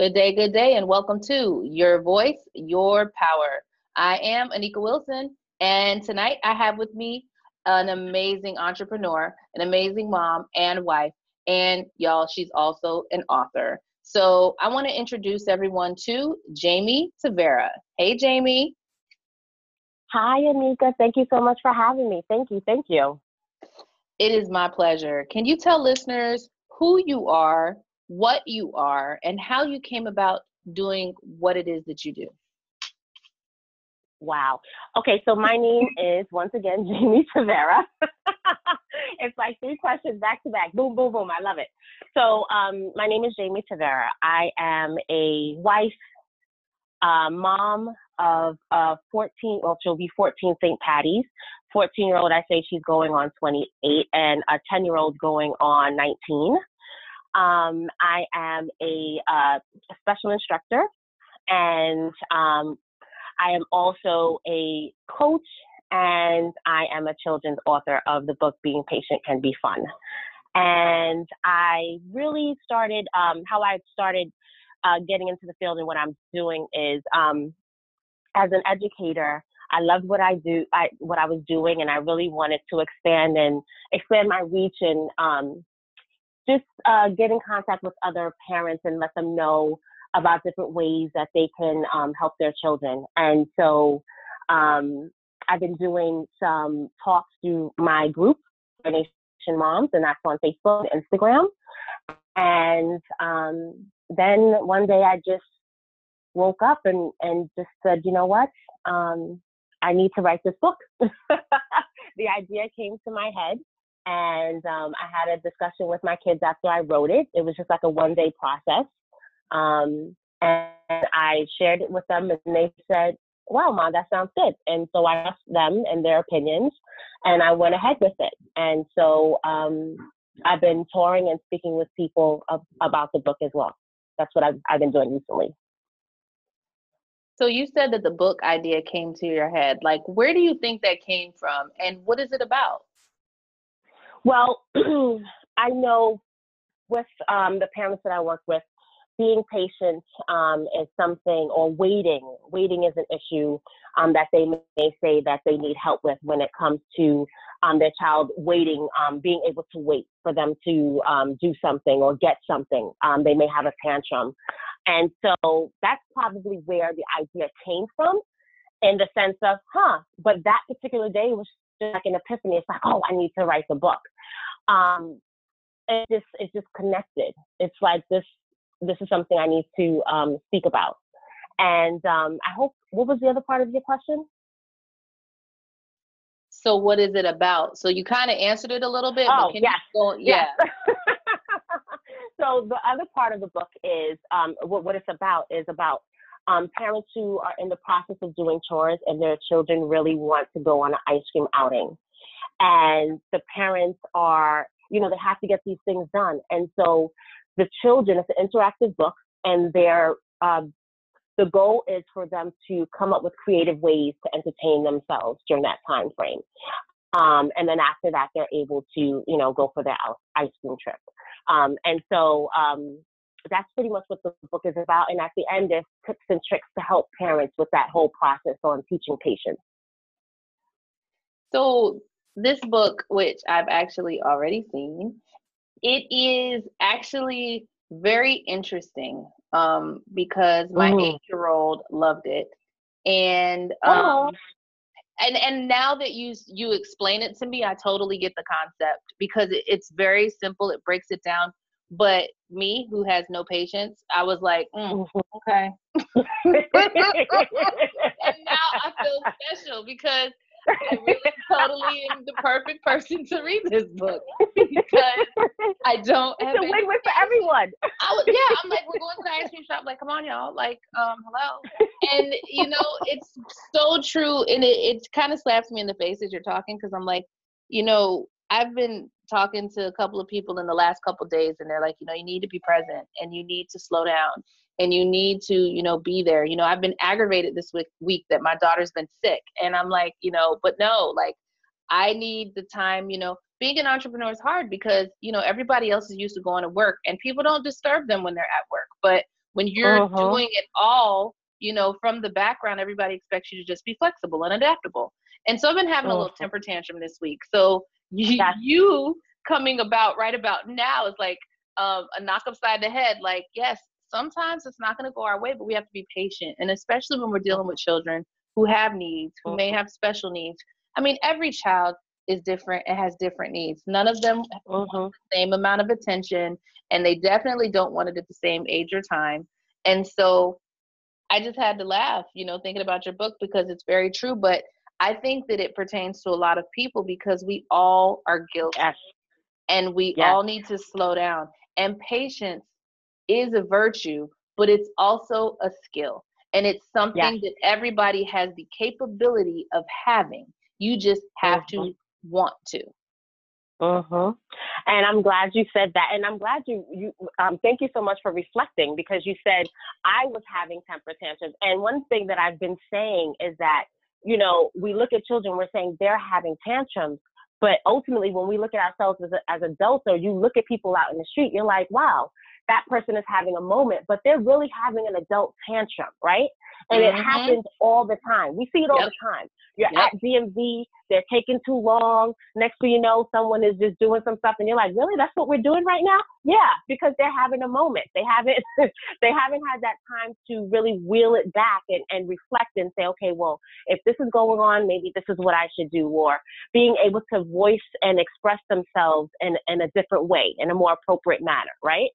Good day, and welcome to Your Voice, Your Power. I am Anika Wilson, and tonight I have with me an amazing entrepreneur, an amazing mom and wife, and y'all, she's also an author. So I want to introduce everyone to Jaime Tavera. Hey, Jaime. Hi, Anika. Thank you so much for having me. Thank you. It is my pleasure. Can you tell listeners who you are, what you are, and how you came about doing what it is that you do? Wow. Okay, so my name is, once again, Jaime Tavera. It's like three questions back to back. Boom, boom, boom. I love it. So my name is Jaime Tavera. I am a wife, mom of 14, well, she'll be 14 St. Patty's. 14-year-old, I say she's going on 28, and a 10-year-old going on 19. I am a special instructor, and I am also a coach, and I am a children's author of the book Being Patient Can Be Fun. And I really started, how I started getting into the field and what I'm doing is as an educator, I loved what I was doing, and I really wanted to expand my reach and just get in contact with other parents and let them know about different ways that they can help their children. And so I've been doing some talks through my group, Joynation Moms, and that's on Facebook and Instagram. And then one day I just woke up and just said, you know what? I need to write this book. The idea came to my head. And I had a discussion with my kids after I wrote it. It was just like a one-day process. And I shared it with them, and they said, wow, Mom, that sounds good. And so I asked them and their opinions, and I went ahead with it. And so I've been touring and speaking with people about the book as well. That's what I've been doing recently. So you said that the book idea came to your head. Like, where do you think that came from, and what is it about? Well, I know with the parents that I work with, being patient is something, or waiting. Waiting is an issue that they may say that they need help with when it comes to their child waiting, being able to wait for them to do something or get something. They may have a tantrum. And so that's probably where the idea came from, in the sense of, but that particular day was like an epiphany. It's like, oh, I need to write the book. It's just connected. It's like this is something I need to speak about. And I hope, what was the other part of your question? So what is it about? So you kind of answered it a little bit. Oh, but can yes. So the other part of the book is, what it's about is about parents who are in the process of doing chores and their children really want to go on an ice cream outing. And the parents are, they have to get these things done. And so the children, it's an interactive book, and the goal is for them to come up with creative ways to entertain themselves during that time frame. And then after that, they're able to, go for their ice cream trip. And so, that's pretty much what the book is about. And at the end, there's tips and tricks to help parents with that whole process on teaching patience. So this book, which I've actually already seen, it is actually very interesting because my 8-year-old loved it. And and now that you explain it to me, I totally get the concept, because it's very simple. It breaks it down. But me, who has no patience, I was like, okay. And now I feel special, because I really totally am the perfect person to read this book, because I don't have a win-win for everyone. I'm like, we're going to the ice cream shop. Like, come on, y'all. Like, hello. And, it's so true. And it kind of slaps me in the face as you're talking, because I'm like, I've been talking to a couple of people in the last couple of days, and they're like, you need to be present, and you need to slow down, and you need to, be there. I've been aggravated this week that my daughter's been sick, and I'm like, but no, like, I need the time. Being an entrepreneur is hard, because everybody else is used to going to work, and people don't disturb them when they're at work. But When you're doing it all, you know, from the background, everybody expects you to just be flexible and adaptable. And so I've been having a little temper tantrum this week. So you coming about right about now is like a knock upside the head. Like, yes, sometimes it's not going to go our way, but we have to be patient. And especially when we're dealing with children who have needs, who may have special needs. I mean, every child is different and has different needs. None of them want the same amount of attention, and they definitely don't want it at the same age or time. And so I just had to laugh, you know, thinking about your book, because it's very true. But I think that it pertains to a lot of people, because we all are guilty and we all need to slow down. And patience is a virtue, but it's also a skill. And it's something that everybody has the capability of having. You just have to want to. And I'm glad you said that. And I'm glad you thank you so much for reflecting, because you said I was having temper tantrums. And one thing that I've been saying is that, you know, we look at children, we're saying they're having tantrums. But ultimately, when we look at ourselves as adults, or you look at people out in the street, you're like, wow, that person is having a moment, but they're really having an adult tantrum, right? And it happens all the time. We see it all the time. You're at DMV, they're taking too long. Next thing you know, someone is just doing some stuff, and you're like, really? That's what we're doing right now? Yeah, because they're having a moment. They haven't had that time to really wheel it back and reflect and say, okay, well, if this is going on, maybe this is what I should do, or being able to voice and express themselves in a different way, in a more appropriate manner, right?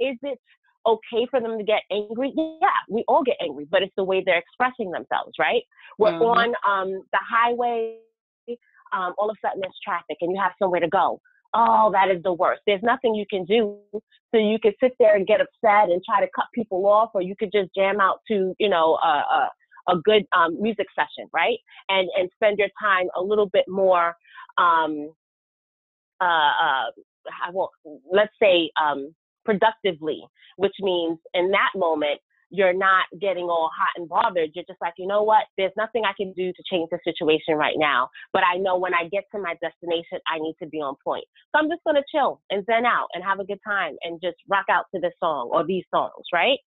Is it okay for them to get angry? Yeah, we all get angry, but it's the way they're expressing themselves, right? We're on the highway, all of a sudden there's traffic and you have somewhere to go. Oh, that is the worst. There's nothing you can do. So you could sit there and get upset and try to cut people off, or you could just jam out to, you know, a good music session, right? And spend your time a little bit more, productively, which means in that moment, you're not getting all hot and bothered. You're just like, you know what? There's nothing I can do to change the situation right now. But I know when I get to my destination, I need to be on point. So I'm just going to chill and zen out and have a good time and just rock out to this song or these songs, right?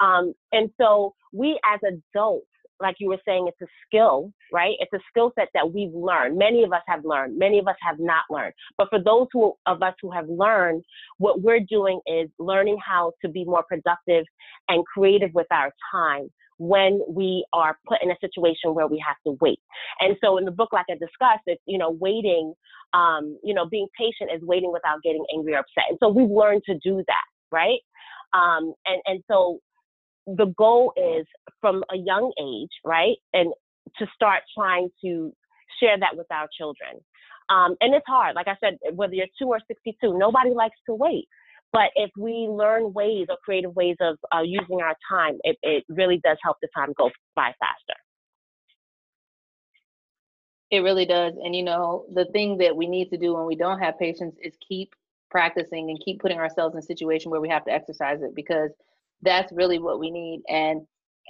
And so we as adults, like you were saying, it's a skill, right? It's a skill set that we've learned. Many of us have learned. Many of us have not learned. But for those of us who have learned, what we're doing is learning how to be more productive and creative with our time when we are put in a situation where we have to wait. And so in the book, like I discussed, it's, you know, waiting, being patient is waiting without getting angry or upset. And so we've learned to do that, right? And so the goal is from a young age, right? And to start trying to share that with our children. And it's hard. Like I said, whether you're 2 or 62, nobody likes to wait. But if we learn ways or creative ways of using our time, it really does help the time go by faster. It really does. And, you know, the thing that we need to do when we don't have patience is keep practicing and keep putting ourselves in a situation where we have to exercise it, because that's really what we need. And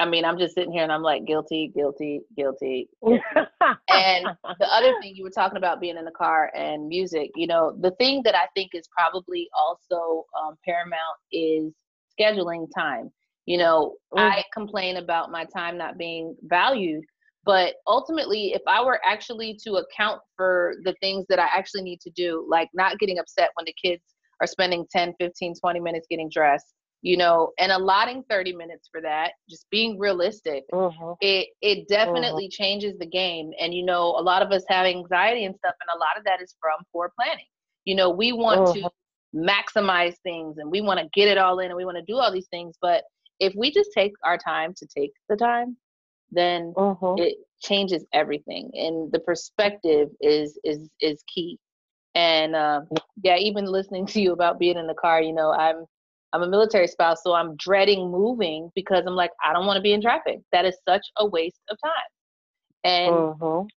I mean, I'm just sitting here and I'm like, guilty. And the other thing you were talking about, being in the car and music, you know, the thing that I think is probably also paramount is scheduling time. You know, I complain about my time not being valued, but ultimately, if I were actually to account for the things that I actually need to do, like not getting upset when the kids are spending 10, 15, 20 minutes getting dressed, you know, and allotting 30 minutes for that, just being realistic, it definitely changes the game. And, you know, a lot of us have anxiety and stuff, and a lot of that is from poor planning. You know, we want to maximize things, and we want to get it all in, and we want to do all these things. But if we just take our time to take the time, then it changes everything. And the perspective is key. And even listening to you about being in the car, you know, I'm a military spouse, so I'm dreading moving, because I'm like, I don't want to be in traffic. That is such a waste of time. And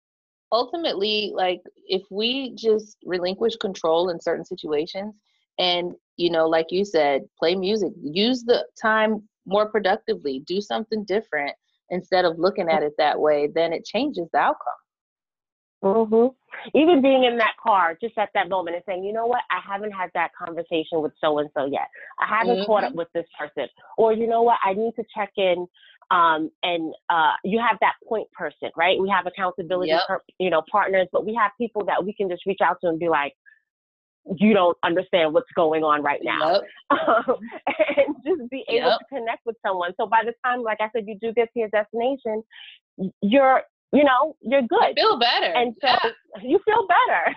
ultimately, like, if we just relinquish control in certain situations and, you know, like you said, play music, use the time more productively, do something different instead of looking at it that way, then it changes the outcome. Mm-hmm. Even being in that car, just at that moment and saying, you know what, I haven't had that conversation with so-and-so yet. I haven't mm-hmm. caught up with this person. Or, you know what, I need to check in. You have that point person, right? We have accountability, partners, but we have people that we can just reach out to and be like, you don't understand what's going on right now. And just be able to connect with someone. So by the time, like I said, you do get to your destination, you're good. You feel better. And so you feel better.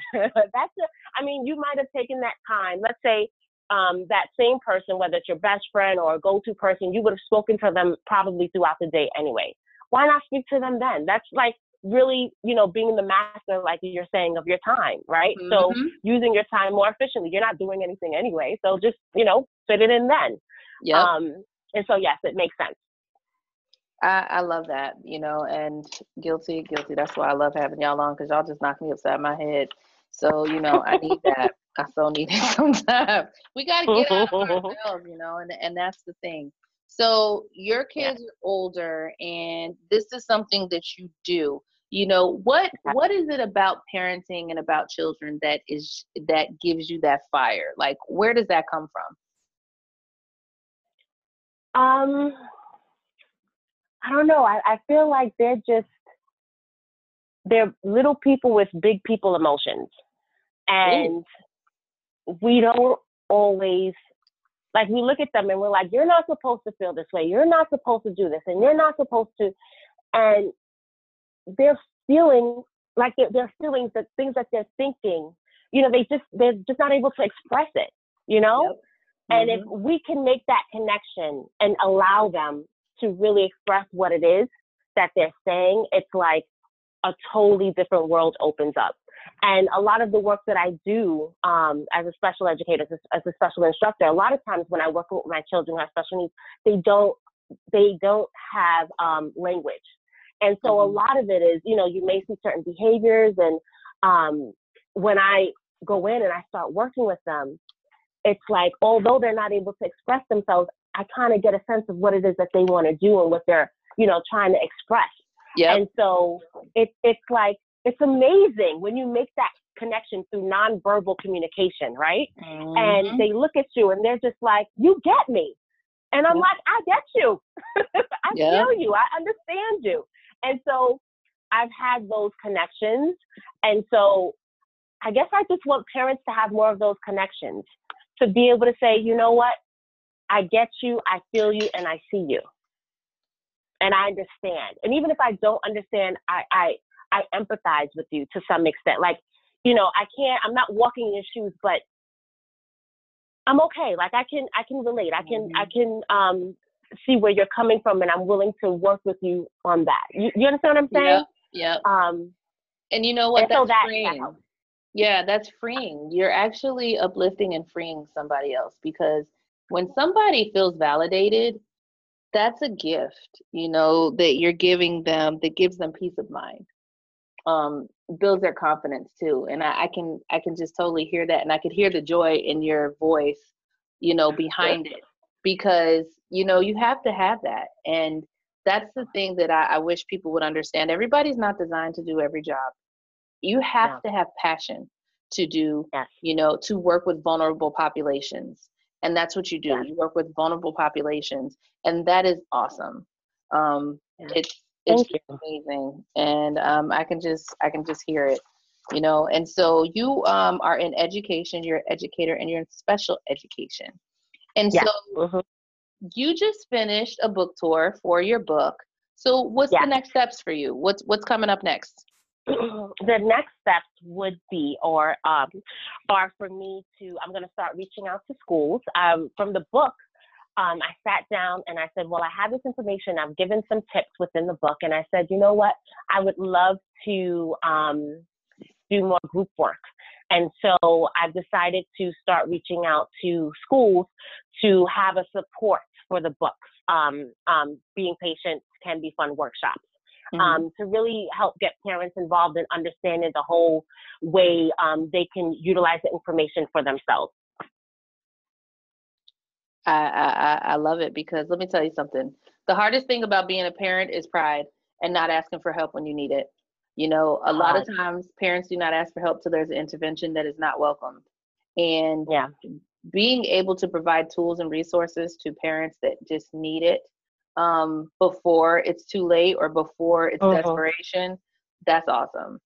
You might have taken that time. Let's say that same person, whether it's your best friend or a go-to person, you would have spoken to them probably throughout the day anyway. Why not speak to them then? That's like really, being the master, like you're saying, of your time, right? Mm-hmm. So using your time more efficiently. You're not doing anything anyway. So just, fit it in then. Yeah. And so, yes, it makes sense. I love that, and guilty. That's why I love having y'all on, because y'all just knock me upside my head. So, I need that. I so need it sometimes. We got to get out of ourselves, and that's the thing. So your kids are older, and this is something that you do. What is it about parenting and about children that gives you that fire? Like, where does that come from? I don't know. I feel like they're little people with big people emotions. And we don't always, like, we look at them and we're like, you're not supposed to feel this way. You're not supposed to do this. And you're not supposed to. And they're feeling, like, their feelings, the things that they're thinking, they're just not able to express it, Yep. Mm-hmm. And if we can make that connection and allow them to really express what it is that they're saying, it's like a totally different world opens up. And a lot of the work that I do as a special educator, as a special instructor, a lot of times when I work with my children who have special needs, they don't have language. And so a lot of it is, you may see certain behaviors. And when I go in and I start working with them, it's like, although they're not able to express themselves, I kind of get a sense of what it is that they want to do and what they're, trying to express. Yep. And so it's like, it's amazing when you make that connection through nonverbal communication, right? Mm-hmm. And they look at you and they're just like, you get me. And I'm like, I get you. I feel you. I understand you. And so I've had those connections. And so I guess I just want parents to have more of those connections, to be able to say, you know what? I get you, I feel you, and I see you. And I understand. And even if I don't understand, I empathize with you to some extent. Like, I'm not walking in your shoes, but I'm okay. Like, I can relate. I can see where you're coming from, and I'm willing to work with you on that. You understand what I'm saying? Yeah. And you know what? That's freeing. Yeah, that's freeing. You're actually uplifting and freeing somebody else, because when somebody feels validated, that's a gift, that you're giving them, that gives them peace of mind. Builds their confidence too. And I can just totally hear that. And I could hear the joy in your voice, behind it, because, you have to have that. And that's the thing that I wish people would understand. Everybody's not designed to do every job. You have to have passion to do, to work with vulnerable populations. And that's what you do. Yeah. You work with vulnerable populations, and that is awesome. It's amazing, and I can just hear it, And so you are in education. You're an educator, and you're in special education. And so you just finished a book tour for your book. So what's the next steps for you? What's coming up next? The next steps would be, are for me to, I'm going to start reaching out to schools. From the book, I sat down and I said, well, I have this information. I've given some tips within the book. And I said, you know what? I would love to do more group work. And so I've decided to start reaching out to schools to have a support for the books, Being Patient Can Be Fun workshops. Mm-hmm. To really help get parents involved in understanding the whole way they can utilize the information for themselves. I love it, because let me tell you something. The hardest thing about being a parent is pride and not asking for help when you need it. You know, a lot of times parents do not ask for help till there's an intervention that is not welcomed. And yeah, being able to provide tools and resources to parents that just need it before it's too late or before it's desperation, that's awesome.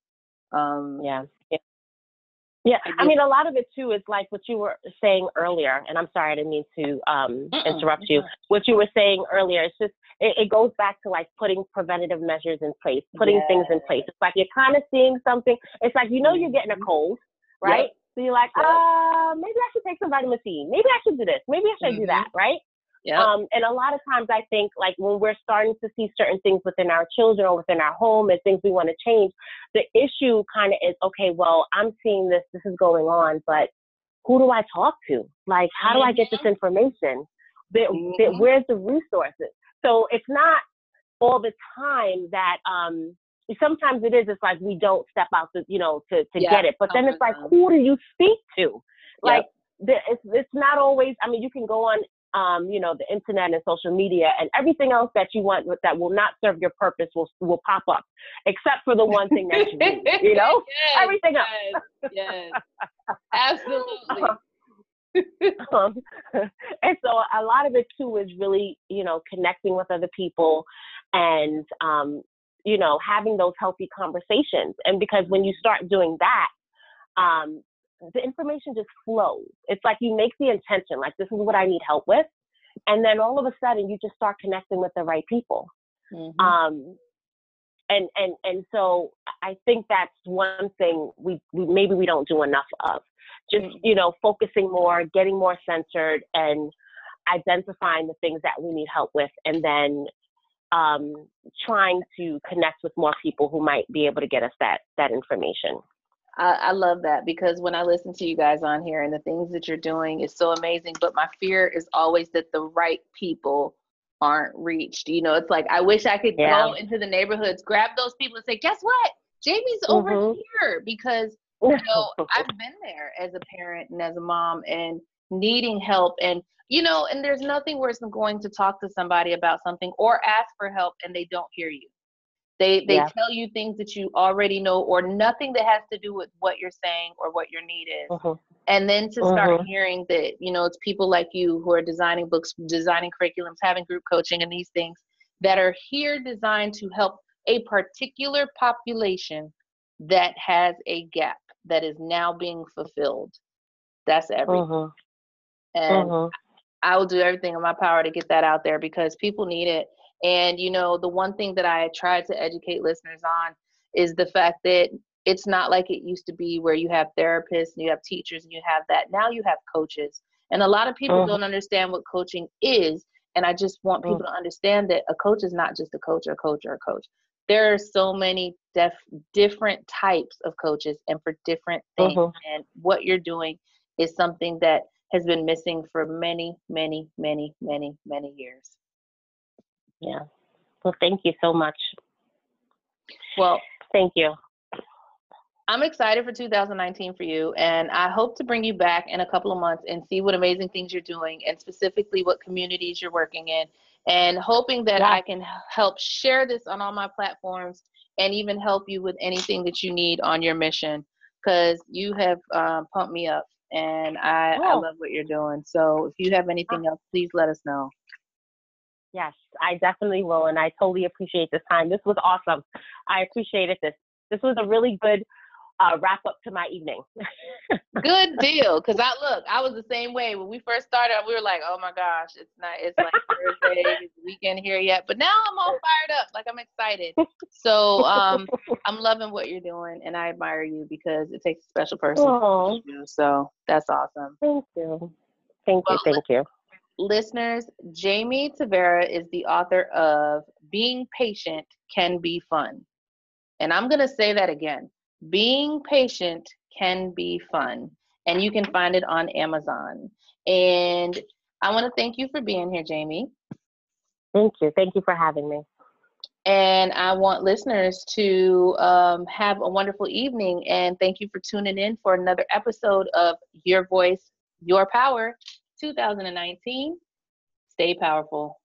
Yeah. I mean, a lot of it too is like what you were saying earlier, and I'm sorry, I didn't mean to interrupt you. What you were saying earlier, it's just, it goes back to like putting preventative measures in place, putting things in place. It's like, you're kind of seeing something. It's like, you know, you're getting a cold, right? Yep. So you're like, maybe I should take some vitamin C. Maybe I should do this. Maybe I should do that. Right. Yep. And a lot of times I think like when we're starting to see certain things within our children or within our home and things we want to change, the issue kind of is, okay, well, I'm seeing this, this is going on, but who do I talk to? Like, how do I get this information? Where's the resources? So it's not all the time that, sometimes it is, it's like, we don't step out to, you know, to get it, but then it's like, who do you speak to? Like, it's not always, I mean, you can go on, you know, the internet and social media and everything else that you want that will not serve your purpose will pop up, except for the one thing that you need, you know, everything else. Yes, absolutely. And so a lot of it too is really, you know, connecting with other people and, you know, having those healthy conversations. And because when you start doing that, the information just flows. It's like you make the intention, like, this is what I need help with. And then all of a sudden you just start connecting with the right people. And so I think that's one thing we maybe we don't do enough of. Just, you know, focusing more, getting more centered and identifying the things that we need help with. And then trying to connect with more people who might be able to get us that information. I love that, because when I listen to you guys on here and the things that you're doing is so amazing, but my fear is always that the right people aren't reached. You know, it's like, I wish I could go into the neighborhoods, grab those people and say, guess what? Jamie's over here, because, you know, I've been there as a parent and as a mom and needing help. And, you know, and there's nothing worse than going to talk to somebody about something or ask for help and they don't hear you. They tell you things that you already know, or nothing that has to do with what you're saying or what your need is. And then to start hearing that, you know, it's people like you who are designing books, designing curriculums, having group coaching and these things that are here designed to help a particular population that has a gap that is now being fulfilled. That's everything. And I will do everything in my power to get that out there, because people need it. And, you know, the one thing that I try to educate listeners on is the fact that it's not like it used to be where you have therapists and you have teachers and you have that. Now you have coaches. And a lot of people don't understand what coaching is. And I just want people to understand that a coach is not just a coach or a coach or a coach. There are so many different types of coaches and for different things. And what you're doing is something that has been missing for many, many, many, many, many years. Yeah. Well, thank you so much. Well, thank you. I'm excited for 2019 for you, and I hope to bring you back in a couple of months and see what amazing things you're doing and specifically what communities you're working in, and hoping that I can help share this on all my platforms and even help you with anything that you need on your mission, because you have pumped me up and I love what you're doing. So if you have anything else, please let us know. Yes, I definitely will. And I totally appreciate this time. This was awesome. I appreciated this. This was a really good wrap up to my evening. Good deal. Because I was the same way. When we first started, we were like, oh my gosh, it's like Thursday, it's weekend here yet. But now I'm all fired up. Like, I'm excited. So I'm loving what you're doing. And I admire you, because it takes a special person to do. So that's awesome. Thank you. Thank you. Listeners, Jaime Tavera is the author of Being Patient Can Be Fun. And I'm going to say that again. Being Patient Can Be Fun. And you can find it on Amazon. And I want to thank you for being here, Jaime. Thank you. Thank you for having me. And I want listeners to have a wonderful evening. And thank you for tuning in for another episode of Your Voice, Your Power. 2019. Stay powerful.